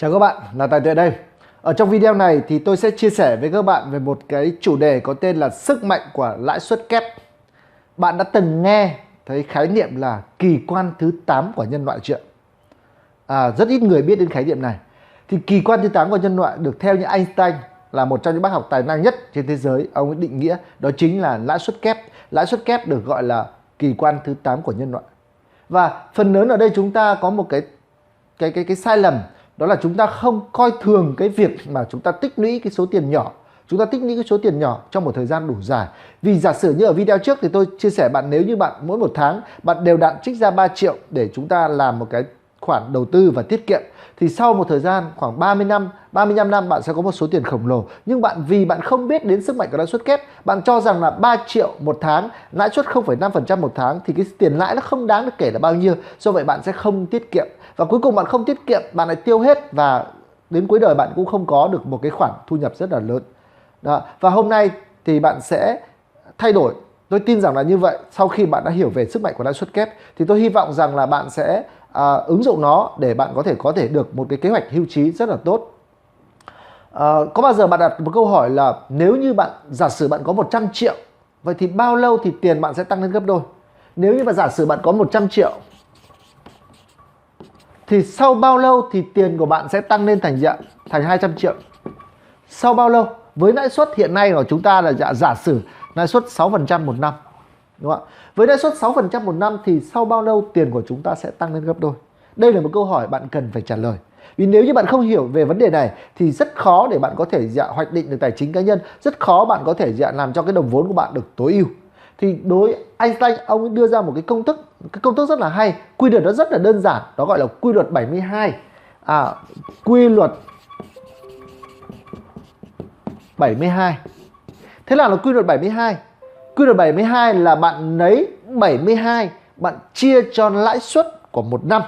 Chào các bạn, là Tài Tuệ đây. Ở trong video này thì tôi sẽ chia sẻ với các bạn về một cái chủ đề có tên là sức mạnh của lãi suất kép. Bạn đã từng nghe thấy khái niệm là kỳ quan thứ 8 của nhân loại chưa? Rất ít người biết đến khái niệm này. Thì kỳ quan thứ 8 của nhân loại được theo như Einstein là một trong những bác học tài năng nhất trên thế giới. Ông ấy định nghĩa đó chính là lãi suất kép. Lãi suất kép được gọi là kỳ quan thứ 8 của nhân loại. Và phần lớn ở đây chúng ta có một cái sai lầm, đó là chúng ta không coi thường cái việc mà chúng ta tích lũy cái số tiền nhỏ. Chúng ta tích lũy cái số tiền nhỏ trong một thời gian đủ dài. Vì giả sử như ở video trước thì tôi chia sẻ bạn, nếu như bạn mỗi một tháng bạn đều đặn trích ra 3 triệu để chúng ta làm một cái khoản đầu tư và tiết kiệm, thì sau một thời gian khoảng 35 năm bạn sẽ có một số tiền khổng lồ. Nhưng vì bạn không biết đến sức mạnh của lãi suất kép, bạn cho rằng là 3 triệu một tháng, lãi suất 0,5% một tháng thì cái tiền lãi nó không đáng được kể là bao nhiêu. Do vậy bạn sẽ không tiết kiệm, và cuối cùng bạn không tiết kiệm, bạn lại tiêu hết, và đến cuối đời bạn cũng không có được một cái khoản thu nhập rất là lớn. Đó. Và hôm nay thì bạn sẽ thay đổi. Tôi tin rằng là như vậy. Sau khi bạn đã hiểu về sức mạnh của lãi suất kép thì tôi hy vọng rằng là bạn sẽ ứng dụng nó để bạn có thể được một cái kế hoạch hưu trí rất là tốt. Có bao giờ bạn đặt một câu hỏi là nếu như bạn, giả sử bạn có 100 triệu, vậy thì bao lâu thì tiền bạn sẽ tăng lên gấp đôi? Nếu như mà giả sử bạn có 100 triệu thì sau bao lâu thì tiền của bạn sẽ tăng lên thành 200 triệu? Sau bao lâu? Với lãi suất hiện nay của chúng ta là giả sử lãi suất 6% một năm. Đúng không? Với lãi suất 6% một năm thì sau bao lâu tiền của chúng ta sẽ tăng lên gấp đôi? Đây là một câu hỏi bạn cần phải trả lời. Vì nếu như bạn không hiểu về vấn đề này thì rất khó để bạn có thể hoạch định được tài chính cá nhân, rất khó bạn có thể làm cho cái đồng vốn của bạn được tối ưu. Thì đối Einstein, ông ấy đưa ra một cái công thức rất là hay, quy luật nó rất là đơn giản, đó gọi là quy luật 72. Quy luật 72. Thế là quy luật 72. Quy luật 72 là bạn lấy 72, bạn chia cho lãi suất của một năm,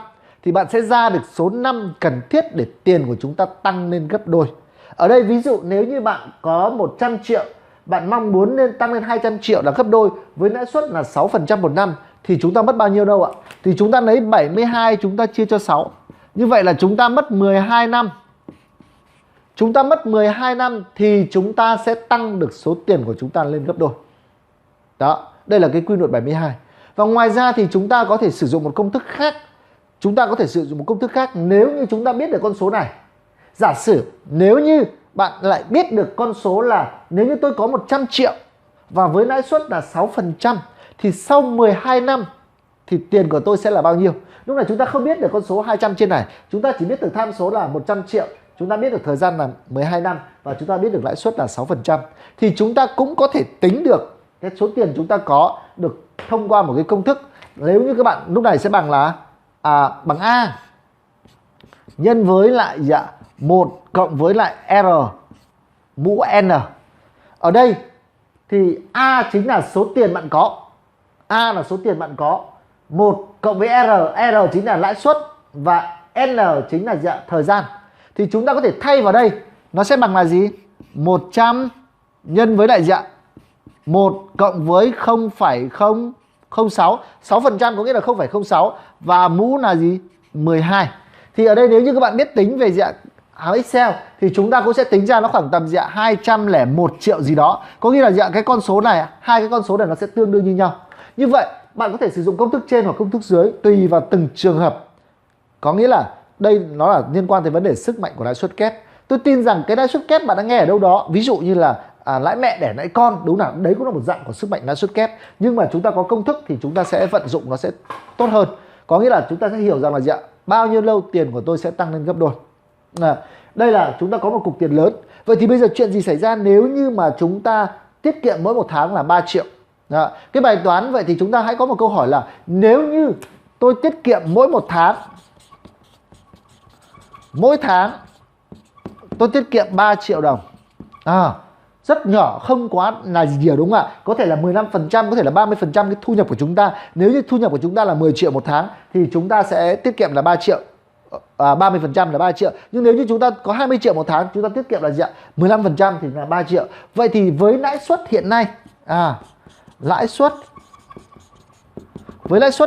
thì bạn sẽ ra được số năm cần thiết để tiền của chúng ta tăng lên gấp đôi. Ở đây ví dụ nếu như bạn có 100 triệu, bạn mong muốn tăng lên 200 triệu là gấp đôi, với lãi suất là 6% một năm, thì chúng ta mất bao nhiêu đâu ạ? Thì chúng ta lấy 72 chúng ta chia cho 6. Như vậy là chúng ta mất 12 năm. Chúng ta mất 12 năm thì chúng ta sẽ tăng được số tiền của chúng ta lên gấp đôi. Đó, đây là cái quy luật 72. Và ngoài ra thì chúng ta có thể sử dụng một công thức khác. Nếu như chúng ta biết được con số này. Giả sử nếu như bạn lại biết được con số là nếu như tôi có 100 triệu và với lãi suất là 6% thì sau 12 năm thì tiền của tôi sẽ là bao nhiêu? Lúc này chúng ta không biết được con số 200 trên này, chúng ta chỉ biết được tham số là 100 triệu. Chúng ta biết được thời gian là 12 năm và chúng ta biết được lãi suất là 6%. Thì chúng ta cũng có thể tính được cái số tiền chúng ta có được thông qua một cái công thức. Nếu như các bạn lúc này sẽ bằng là bằng A nhân với lại 1 cộng với lại R mũ N. Ở đây thì A chính là số tiền bạn có. 1 cộng với R, R chính là lãi suất và N chính là thời gian. Thì chúng ta có thể thay vào đây, nó sẽ bằng là gì? 100 nhân với lại 1 cộng với 0,006, 6% có nghĩa là 0,06 và mũ là gì? 12. Thì ở đây nếu như các bạn biết tính về hàm Excel thì chúng ta cũng sẽ tính ra nó khoảng tầm 201 triệu gì đó. Có nghĩa là cái con số này, hai cái con số này nó sẽ tương đương như nhau. Như vậy bạn có thể sử dụng công thức trên hoặc công thức dưới tùy vào từng trường hợp. Có nghĩa là đây nó là liên quan tới vấn đề sức mạnh của lãi suất kép. Tôi tin rằng cái lãi suất kép bạn đã nghe ở đâu đó, ví dụ như là lãi mẹ đẻ lãi con, đúng là đấy cũng là một dạng của sức mạnh lãi suất kép. Nhưng mà chúng ta có công thức thì chúng ta sẽ vận dụng nó sẽ tốt hơn. Có nghĩa là chúng ta sẽ hiểu rằng là bao nhiêu lâu tiền của tôi sẽ tăng lên gấp đôi. Đây là chúng ta có một cục tiền lớn. Vậy thì bây giờ chuyện gì xảy ra nếu như mà chúng ta tiết kiệm mỗi một tháng là 3 triệu? Cái bài toán, vậy thì chúng ta hãy có một câu hỏi là nếu như tôi tiết kiệm mỗi tháng tôi tiết kiệm 3 triệu đồng. Rất nhỏ, không quá là gì nhiều, đúng không ạ? Có thể là 15%, có thể là 30% cái thu nhập của chúng ta. Nếu như thu nhập của chúng ta là 10 triệu một tháng thì chúng ta sẽ tiết kiệm là 3 triệu. 30% là 3 triệu. Nhưng nếu như chúng ta có 20 triệu một tháng, chúng ta tiết kiệm là 15% thì là 3 triệu. Vậy thì với lãi suất hiện nay, lãi suất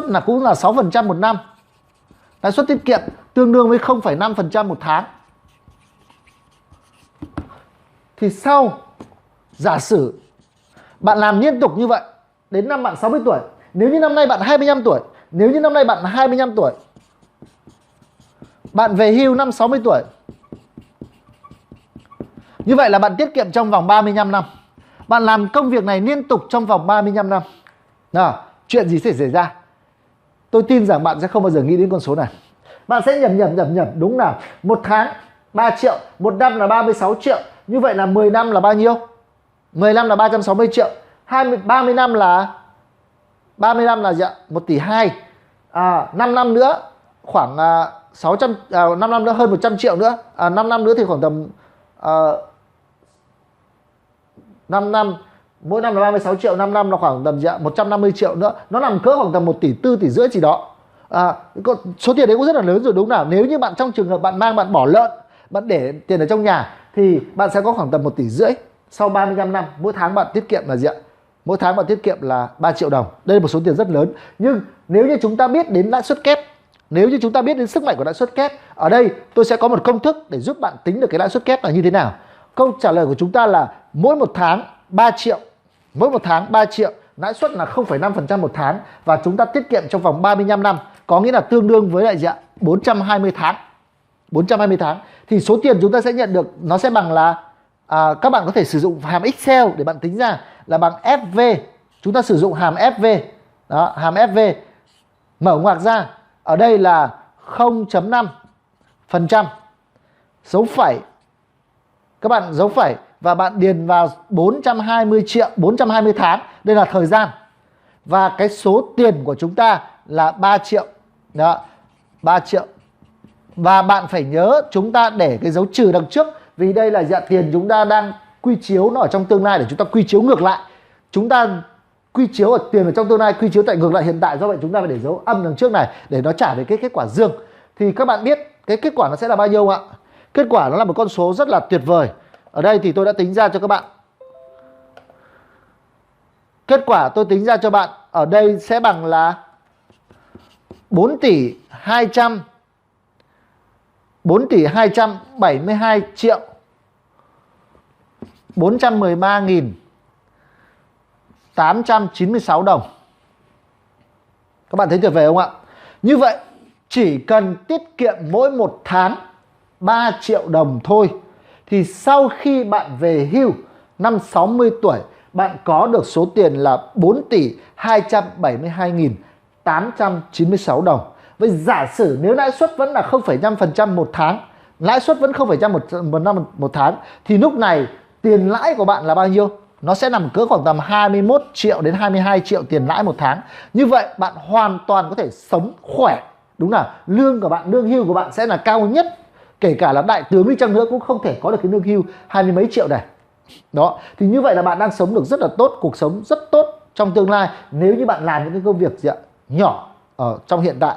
là cũng là 6% một năm. Lãi suất tiết kiệm tương đương với 0,5% một tháng. thì sau, giả sử bạn làm liên tục như vậy đến năm bạn 60 tuổi. Nếu như năm nay bạn 25 tuổi, nếu như năm nay bạn 25 tuổi, bạn về hưu năm 60 tuổi. Như vậy là bạn tiết kiệm trong vòng 35 năm. Bạn làm công việc này liên tục trong vòng 35 năm. Nào, chuyện gì sẽ xảy ra? Tôi tin rằng bạn sẽ không bao giờ nghĩ đến con số này. Bạn sẽ nhầm, đúng nào? Một tháng 3 triệu, một năm là 36 triệu. Như vậy là 10 năm là bao nhiêu? 10 năm là 360 triệu. 30 năm là 1 tỷ 2. 5 năm nữa khoảng 600, 5 năm nữa hơn 100 triệu nữa. 5 năm nữa thì khoảng tầm 5 năm, mỗi năm là 36 triệu, 5 năm là khoảng tầm 150 triệu nữa. Nó nằm cỡ khoảng tầm 1 tỷ 4, tỷ rưỡi chỉ đó. Số tiền đấy cũng rất là lớn rồi đúng nào. Nếu như bạn trong trường hợp bạn mang, bạn bỏ lợn, bạn để tiền ở trong nhà thì bạn sẽ có khoảng tầm 1 tỷ rưỡi. Sau 35 năm, mỗi tháng bạn tiết kiệm là gì ạ? Mỗi tháng bạn tiết kiệm là 3 triệu đồng. Đây là một số tiền rất lớn. Nhưng nếu như chúng ta biết đến lãi suất kép, nếu như chúng ta biết đến sức mạnh của lãi suất kép, ở đây tôi sẽ có một công thức để giúp bạn tính được cái lãi suất kép là như thế nào. Câu trả lời của chúng ta là mỗi một tháng 3 triệu. Mỗi một tháng 3 triệu, lãi suất là 0,5% một tháng và chúng ta tiết kiệm trong vòng 35 năm, có nghĩa là tương đương với lại gì ạ? 420 tháng. 420 tháng thì số tiền chúng ta sẽ nhận được nó sẽ bằng là các bạn có thể sử dụng hàm Excel để bạn tính ra là bằng FV. Chúng ta sử dụng hàm FV. Đó, hàm FV. Mở ngoặc ra, ở đây là 0.5%, dấu phẩy. Các bạn dấu phẩy và bạn điền vào 420 triệu, 420 tháng, đây là thời gian. Và cái số tiền của chúng ta là 3 triệu. Đó, 3 triệu. Và bạn phải nhớ chúng ta để cái dấu trừ đằng trước, vì đây là dạng tiền chúng ta đang quy chiếu nó ở trong tương lai để chúng ta quy chiếu ngược lại. Chúng ta quy chiếu ở tiền ở trong tương lai, quy chiếu tại ngược lại hiện tại, do vậy chúng ta phải để dấu âm đằng trước này để nó trả về cái kết quả dương. Thì các bạn biết cái kết quả nó sẽ là bao nhiêu ạ? Kết quả nó là một con số rất là tuyệt vời. Ở đây thì tôi đã tính ra cho các bạn. Kết quả tôi tính ra cho bạn ở đây sẽ bằng là 4 tỷ 272 triệu 413.896 đồng. Các bạn thấy tuyệt vời không ạ? Như vậy chỉ cần tiết kiệm mỗi một tháng 3 triệu đồng thôi thì sau khi bạn về hưu năm 60 tuổi, bạn có được số tiền là 4 tỷ 272.896 đồng. Với giả sử nếu lãi suất vẫn là 0,5% một tháng, lãi suất vẫn 0,5% một tháng, thì lúc này tiền lãi của bạn là bao nhiêu? Nó sẽ nằm cỡ khoảng tầm 21 triệu đến 22 triệu tiền lãi một tháng. Như vậy bạn hoàn toàn có thể sống khỏe. Đúng là lương của bạn, lương hưu của bạn sẽ là cao nhất. Kể cả là đại tướng đi chăng nữa cũng không thể có được cái lương hưu 20 mấy triệu này. Đó, thì như vậy là bạn đang sống được rất là tốt, cuộc sống rất tốt trong tương lai nếu như bạn làm những cái công việc gì ạ? Nhỏ ở trong hiện tại.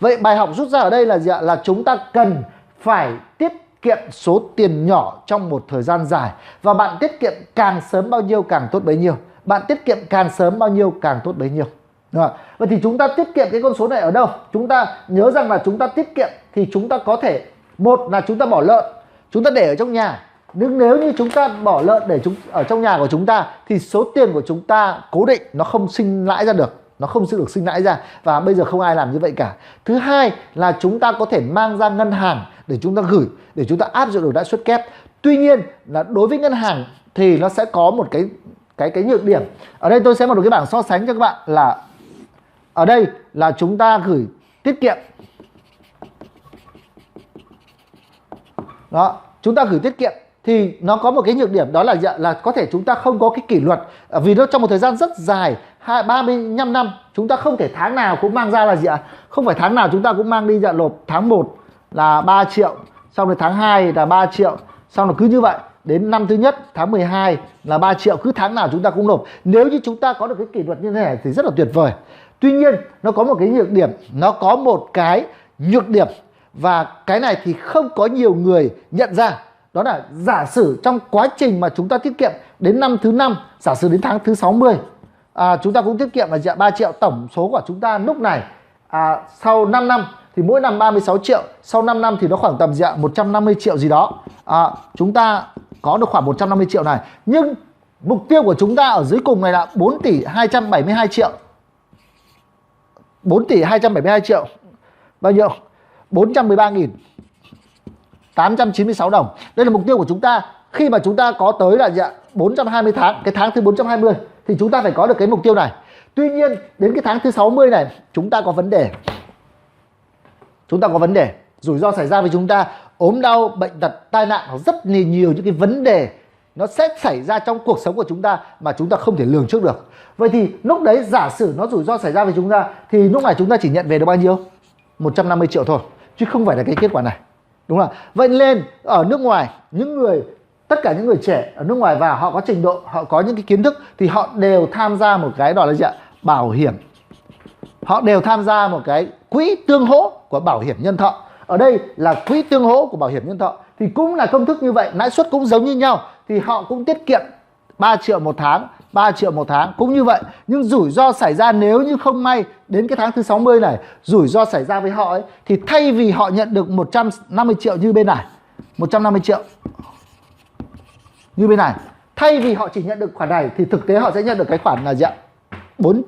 Vậy bài học rút ra ở đây là gì ạ? Là chúng ta cần phải tiết kiệm số tiền nhỏ trong một thời gian dài. Và bạn tiết kiệm càng sớm bao nhiêu càng tốt bấy nhiêu. Bạn tiết kiệm càng sớm bao nhiêu càng tốt bấy nhiêu. Đúng không? Vậy thì chúng ta tiết kiệm cái con số này ở đâu? Chúng ta nhớ rằng là chúng ta tiết kiệm thì chúng ta có thể, một là chúng ta bỏ lợn, chúng ta để ở trong nhà. Nhưng nếu như chúng ta bỏ lợn để ở trong nhà của chúng ta thì số tiền của chúng ta cố định nó không sinh lãi ra được. Nó không được sinh lãi ra và bây giờ không ai làm như vậy cả. Thứ hai là chúng ta có thể mang ra ngân hàng để chúng ta gửi, để chúng ta áp dụng được lãi suất kép. Tuy nhiên là đối với ngân hàng thì nó sẽ có một cái nhược điểm. Ở đây tôi sẽ có một cái bảng so sánh cho các bạn là ở đây là chúng ta gửi tiết kiệm. Đó, chúng ta gửi tiết kiệm thì nó có một cái nhược điểm đó là có thể chúng ta không có cái kỷ luật, vì nó trong một thời gian rất dài, 35 năm chúng ta không thể tháng nào cũng mang ra là gì ạ? Không phải tháng nào chúng ta cũng mang đi lộp, tháng 1 là 3 triệu, xong rồi tháng 2 là 3 triệu, xong rồi cứ như vậy đến năm thứ nhất tháng 12 là 3 triệu, cứ tháng nào chúng ta cũng nộp. Nếu như chúng ta có được cái kỷ luật như thế này thì rất là tuyệt vời. Tuy nhiên nó có một cái nhược điểm, nó có một cái nhược điểm và cái này thì không có nhiều người nhận ra. Đó là giả sử trong quá trình mà chúng ta tiết kiệm đến năm thứ 5, giả sử đến tháng thứ 60, chúng ta cũng tiết kiệm là 3 triệu. Tổng số của chúng ta lúc này sau 5 năm thì mỗi năm 36 triệu, sau 5 năm thì nó khoảng tầm 150 triệu gì đó. Chúng ta có được khoảng 150 triệu này. Nhưng mục tiêu của chúng ta ở dưới cùng này là 4 tỷ 272 triệu. 4 tỷ 272 triệu bao nhiêu? 413.896 đồng. Đây là mục tiêu của chúng ta. Khi mà chúng ta có tới là 420 tháng, cái tháng thứ 420 thì chúng ta phải có được cái mục tiêu này. Tuy nhiên đến cái tháng thứ 60 này chúng ta có vấn đề. Chúng ta có vấn đề, rủi ro xảy ra với chúng ta, ốm đau, bệnh tật, tai nạn, hoặc rất nhiều những cái vấn đề nó sẽ xảy ra trong cuộc sống của chúng ta mà chúng ta không thể lường trước được. Vậy thì lúc đấy giả sử nó rủi ro xảy ra với chúng ta thì lúc này chúng ta chỉ nhận về được bao nhiêu? 150 triệu thôi, chứ không phải là cái kết quả này. Đúng không? Vậy nên ở nước ngoài, tất cả những người trẻ ở nước ngoài và họ có trình độ, họ có những cái kiến thức thì họ đều tham gia một cái đó là gì ạ? Bảo hiểm. Họ đều tham gia một cái quỹ tương hỗ của bảo hiểm nhân thọ. Ở đây là quỹ tương hỗ của bảo hiểm nhân thọ thì cũng là công thức như vậy, lãi suất cũng giống như nhau, thì họ cũng tiết kiệm 3 triệu một tháng, 3 triệu một tháng cũng như vậy. Nhưng rủi ro xảy ra nếu như không may đến cái tháng thứ 60 này, rủi ro xảy ra với họ ấy, thì thay vì họ nhận được 150 triệu như bên này, 150 triệu như bên này, thay vì họ chỉ nhận được khoản này thì thực tế họ sẽ nhận được cái khoản là gì ạ? 4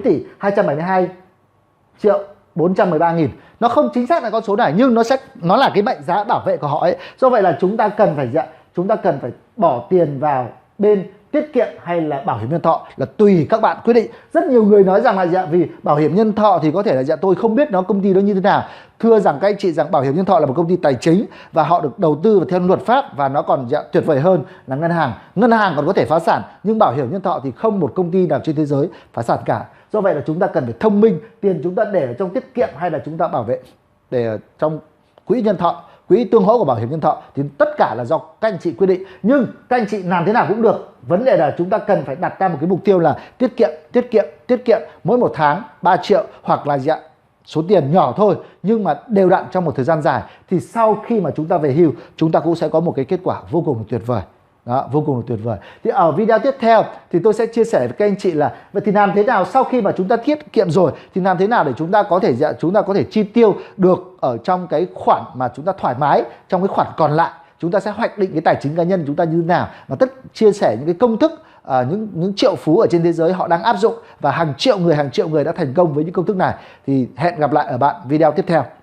tỷ 272 triệu 413.000. Nó không chính xác là con số này nhưng nó là cái mệnh giá bảo vệ của họ ấy. Do vậy là chúng ta cần phải bỏ tiền vào bên tiết kiệm hay là bảo hiểm nhân thọ là tùy các bạn quyết định. Rất nhiều người nói rằng là vì bảo hiểm nhân thọ thì có thể là tôi không biết công ty đó như thế nào. Thưa rằng các anh chị rằng bảo hiểm nhân thọ là một công ty tài chính và họ được đầu tư theo luật pháp, và nó còn tuyệt vời hơn là ngân hàng. Ngân hàng còn có thể phá sản nhưng bảo hiểm nhân thọ thì không một công ty nào trên thế giới phá sản cả. Do vậy là chúng ta cần phải thông minh, tiền chúng ta để ở trong tiết kiệm hay là chúng ta bảo vệ để ở trong quỹ nhân thọ, quỹ tương hỗ của bảo hiểm nhân thọ thì tất cả là do các anh chị quyết định. Nhưng các anh chị làm thế nào cũng được. Vấn đề là chúng ta cần phải đặt ra một cái mục tiêu là tiết kiệm mỗi một tháng 3 triệu hoặc là số tiền nhỏ thôi nhưng mà đều đặn trong một thời gian dài, thì sau khi mà chúng ta về hưu chúng ta cũng sẽ có một cái kết quả vô cùng là tuyệt vời. Đó, vô cùng là tuyệt vời. Thì ở video tiếp theo thì tôi sẽ chia sẻ với các anh chị là vậy thì làm thế nào sau khi mà chúng ta tiết kiệm rồi thì làm thế nào để chúng ta có thể chi tiêu được ở trong cái khoản mà chúng ta thoải mái, trong cái khoản còn lại chúng ta sẽ hoạch định cái tài chính cá nhân chúng ta như thế nào, và chia sẻ những cái công thức những triệu phú ở trên thế giới họ đang áp dụng và hàng triệu người đã thành công với những công thức này. Thì hẹn gặp lại ở bạn video tiếp theo.